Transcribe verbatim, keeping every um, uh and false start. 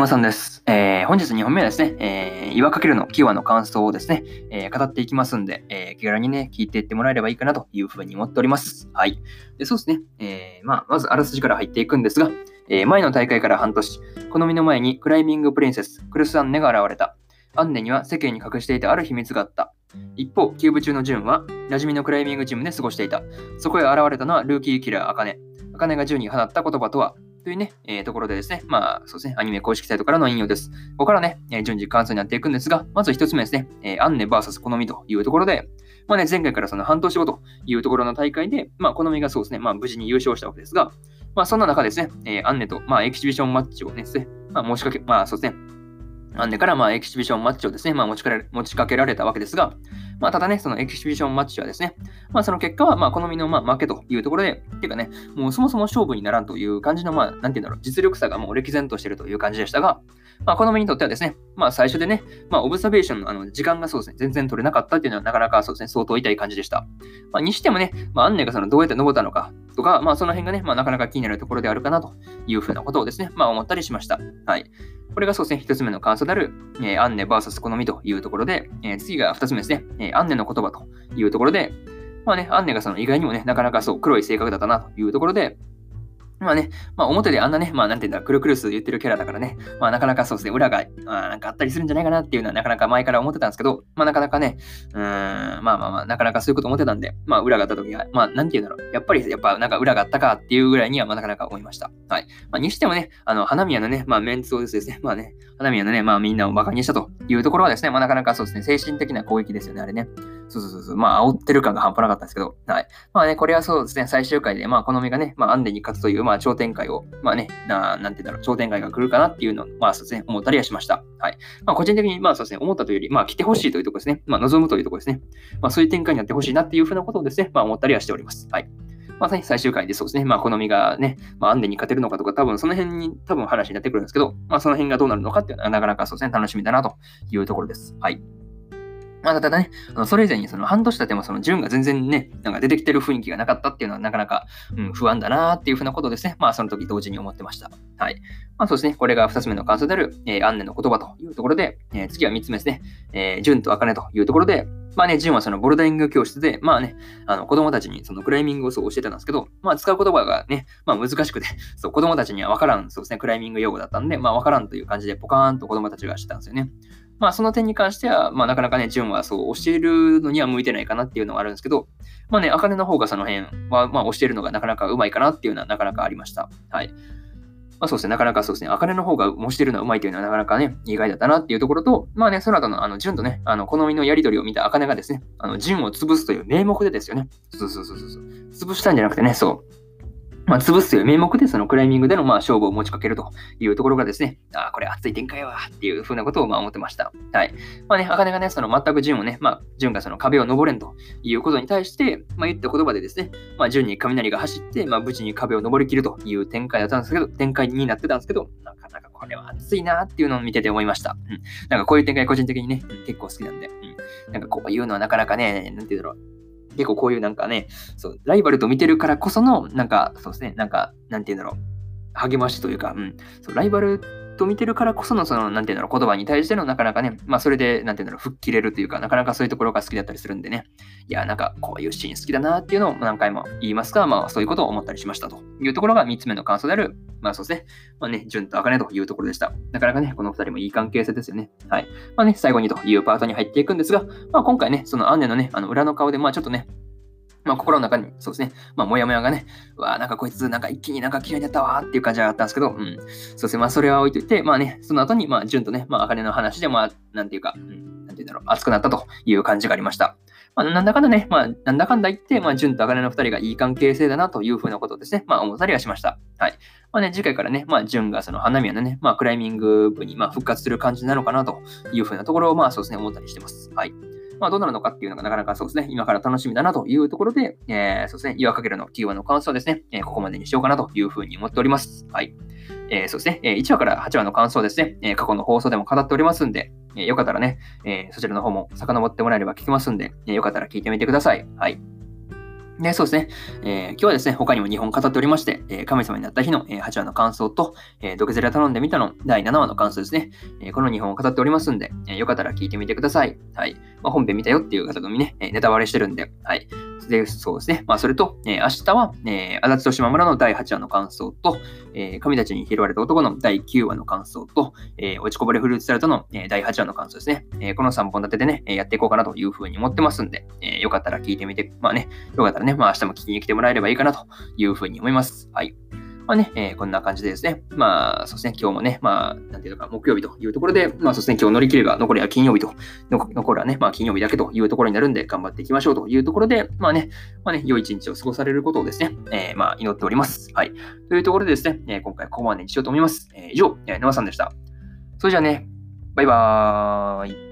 沼さんです、えー、本日にほんめはですね、えー、岩かけるのきわの感想をですね、えー、語っていきますんで、えー、気軽にね聞いていってもらえればいいかなというふうに思っております。はい、でそうですね、えーまあ、まずあらすじから入っていくんですが、えー、前の大会から半年、この身の前にクライミングプリンセスクルスアンネが現れた。アンネには世間に隠していたある秘密があった。一方、キューブ中のジュンは馴染みのクライミングチームで過ごしていた。そこへ現れたのはルーキーキラーアカネ。アカネがジュンに放った言葉とはというね、えー、ところでですね、まあそうですね、アニメ公式サイトからの引用です。ここからね、えー、順次感想になっていくんですが、まず一つ目ですね、えー、アンネ ブイエス 好みというところで、まあね、前回からその半年後というところの大会で、まあ好みがそうですね、まあ無事に優勝したわけですが、まあそんな中ですね、えー、アンネと、まあ、エキシビションマッチをね、まあ申し掛け、まあそうですね、アンネからまあエキシビションマッチをですね、まあ、持ちかれ、持ちかけられたわけですが、まあ、ただね、そのエキシビションマッチはですね、まあ、その結果はまあ好みのまあ負けというところで、てかね、もうそもそも勝負にならんという感じの、まあ、なんていうんだろう、実力差がもう歴然としているという感じでしたが、まあ、好みにとってはですね、まあ、最初でね、まあ、オブザベーションのあの時間がそうですね、全然取れなかったっていうのは、なかなかそうですね、相当痛い感じでした。まあ、にしてもね、まあ、アンネがそのどうやって登ったのかとか、まあ、その辺がね、まあ、なかなか気になるところであるかなというふうなことをですね、まあ、思ったりしました。はい。これがそうですね、一つ目の感想である、えー、アンネ ブイエス 好みというところで、えー、次が二つ目ですね、えー、アンネの言葉というところで、まあね、アンネがその意外にもね、なかなかそう黒い性格だったなというところで、まあね、まあ表であんなね、まあなんていうんだ、クルクルス言ってるキャラだからね、まあなかなかそうですね、裏が、まあ、なんかあったりするんじゃないかなっていうのはなかなか前から思ってたんですけど、まあなかなかね、うーん、まあまあまあ、なかなかそういうこと思ってたんで、まあ裏があった時は、まあなんていうんだろう、やっぱり、やっぱなんか裏があったかっていうぐらいには、まあなかなか思いました。はい。まあにしてもね、あの、花宮のね、まあメンツをですね、まあね、花宮のね、まあみんなを馬鹿にしたというところはですね、まあなかなかそうですね、精神的な攻撃ですよね、あれね。そうそうそう、まあ煽ってる感が半端なかったんですけど、はい。まあね、これはそうですね、最終回で、まあ好みがね、まあアンデに勝つという、まあ頂点回を、まあね、な, なんて言うんだろう、頂点回が来るかなっていうのを、まあそうですね、思ったりはしました。はい。まあ個人的に、まあそうですね、思ったというより、まあ来てほしいというところですね、まあ望むというところですね、まあそういう展開になってほしいなっていうふうなことをですね、まあ思ったりはしております。はい。まあ、最終回でそうですね、まあ、好みがね、まあ、アンデに勝てるのかとか、多分その辺に多分話になってくるんですけど、まあその辺がどうなるのかっていうのは、なかなかそうですね、楽しみだなというところです。はい。まあ、ただね、それ以前にその半年経ってもそのジュンが全然ね、なんか出てきてる雰囲気がなかったっていうのはなかなか、うん、不安だなーっていうふうなことですね。まあその時同時に思ってました。はい。まあそうですね、これがふたつめの感想である、えー、アンネの言葉というところで、えー、次はみっつめですね、えー、ジュンとアカネというところで、まあね、ジュンはそのボルダリング教室で、まあね、あの子供たちにそのクライミングをそう教えてたんですけど、まあ使う言葉がね、まあ難しくて、そう子供たちには分からん、そうですね、クライミング用語だったんで、まあ分からんという感じでポカーンと子供たちがしてたんですよね。まあその点に関しては、まあなかなかね、ジュンはそう教えるのには向いてないかなっていうのがあるんですけど、まあね、アカネの方がその辺は、まあ教えるのがなかなかうまいかなっていうのはなかなかありました。はい。まあそうですね、なかなかそうですね、アカネの方が教えるのはうまいというのはなかなかね、意外だったなっていうところと、まあね、その後のあの、ジュンとね、あの、好みのやりとりを見たアカネがですね、あの、ジュンを潰すという名目でですよね。そうそうそうそう。潰したんじゃなくてね、そう。まあ、潰すという名目で、そのクライミングでのまあ勝負を持ちかけるというところがですね、ああ、これ熱い展開はっていうふうなことをまあ思ってました。はい。まあね、茜がね、その全くジュンをね、まあ、ジュンがその壁を登れんということに対して、まあ言った言葉でですね、まあ、ジュンに雷が走って、まあ、無事に壁を登りきるという展開だったんですけど、展開になってたんですけど、なかなかこれは熱いなっていうのを見てて思いました。うん。なんかこういう展開、個人的にね、うん、結構好きなんで、うん。なんかこういうのはなかなかね、なんていうだろう。結構こういうなんかね、そうライバルと見てるからこそのなんかそうですね、なんかなんていうんだろう、励ましというか、うん、そうライバルと見てるからこそのそのなんていうんだろう、言葉に対してのなかなかね、まあそれでなんていうんだろう、吹っ切れるというか、なかなかそういうところが好きだったりするんでね、いやなんかこういうシーン好きだなっていうのを何回も言いますが、まあそういうことを思ったりしましたというところがみっつめの感想である。まあそうですね。まあね、ジュンとアカネというところでした。なかなかね、この二人もいい関係性ですよね。はい。まあね、最後にというパートに入っていくんですが、まあ今回ね、そのアンネのね、あの裏の顔で、まあちょっとね、まあ心の中に、そうですね、まあモヤモヤがね、うわーなんかこいつ、なんか一気になんか嫌いだったわーっていう感じがあったんですけど、うん。そうですね、まあそれは置いといて、まあね、その後に、まあジュンとね、まあアカネの話で、まあなんていうか、うん、なんていうんだろう、熱くなったという感じがありました。まあ、なんだかんだね、まあ、なんだかんだ言って、まあ、ジュンとアカネのふたりがいい関係性だなというふうなことをですね、まあ、思ったりはしました。はい。まあね、次回からね、まあ、ジュンがその花宮のね、まあ、クライミング部にまあ復活する感じなのかなというふうなところを、まあ、そうですね、思ったりしてます。はい。まあ、どうなるのかっていうのがなかなかそうですね、今から楽しみだなというところで、えー、そうですね、岩かけるのきわの感想ですね、えー、ここまでにしようかなというふうに思っております。はい。えー、そうですね、えー、いちわからはちわの感想ですね、えー、過去の放送でも語っておりますんで、えー、よかったらね、えー、そちらの方も遡ってもらえれば聞きますんで、えー、よかったら聞いてみてください。はい。ね、そうですね、えー、今日はですね、他にもにほん語っておりまして、えー、神様になった日の、えー、はちわの感想と、えー、ドケゼラ頼んでみたのだいななわの感想ですね、えー、このにほんを語っておりますんで、えー、よかったら聞いてみてください。はい。まあ、本編見たよっていう方のみね、ネタ割れしてるんで、はい。で、そうですね。まあ、それと、えー、明日は、えー、足立と島村のだいはちわの感想と、えー、神たちに拾われた男のだいきゅうわの感想と、えー、落ちこぼれフルーツタルトの、えー、だいはちわの感想ですね。えー、このさんぼん立てでね、やっていこうかなというふうに思ってますんで、えー、よかったら聞いてみて、まあね、よかったらね、まあ、明日も聞きに来てもらえればいいかなというふうに思います。はい。まあね、えー、こんな感じでですね、まあ、そうですね、今日もね、まあ、なんていうのか、木曜日というところで、まあ、そうですね、今日乗り切れば、残りは金曜日と、残りはね、まあ、金曜日だけというところになるんで、頑張っていきましょうというところで、まあね、まあね、良い一日を過ごされることをですね、えー、まあ、祈っております。はい。というところでですね、えー、今回、ここまでにしようと思います。えー、以上、えー、沼さんでした。それじゃあね、バイバーイ。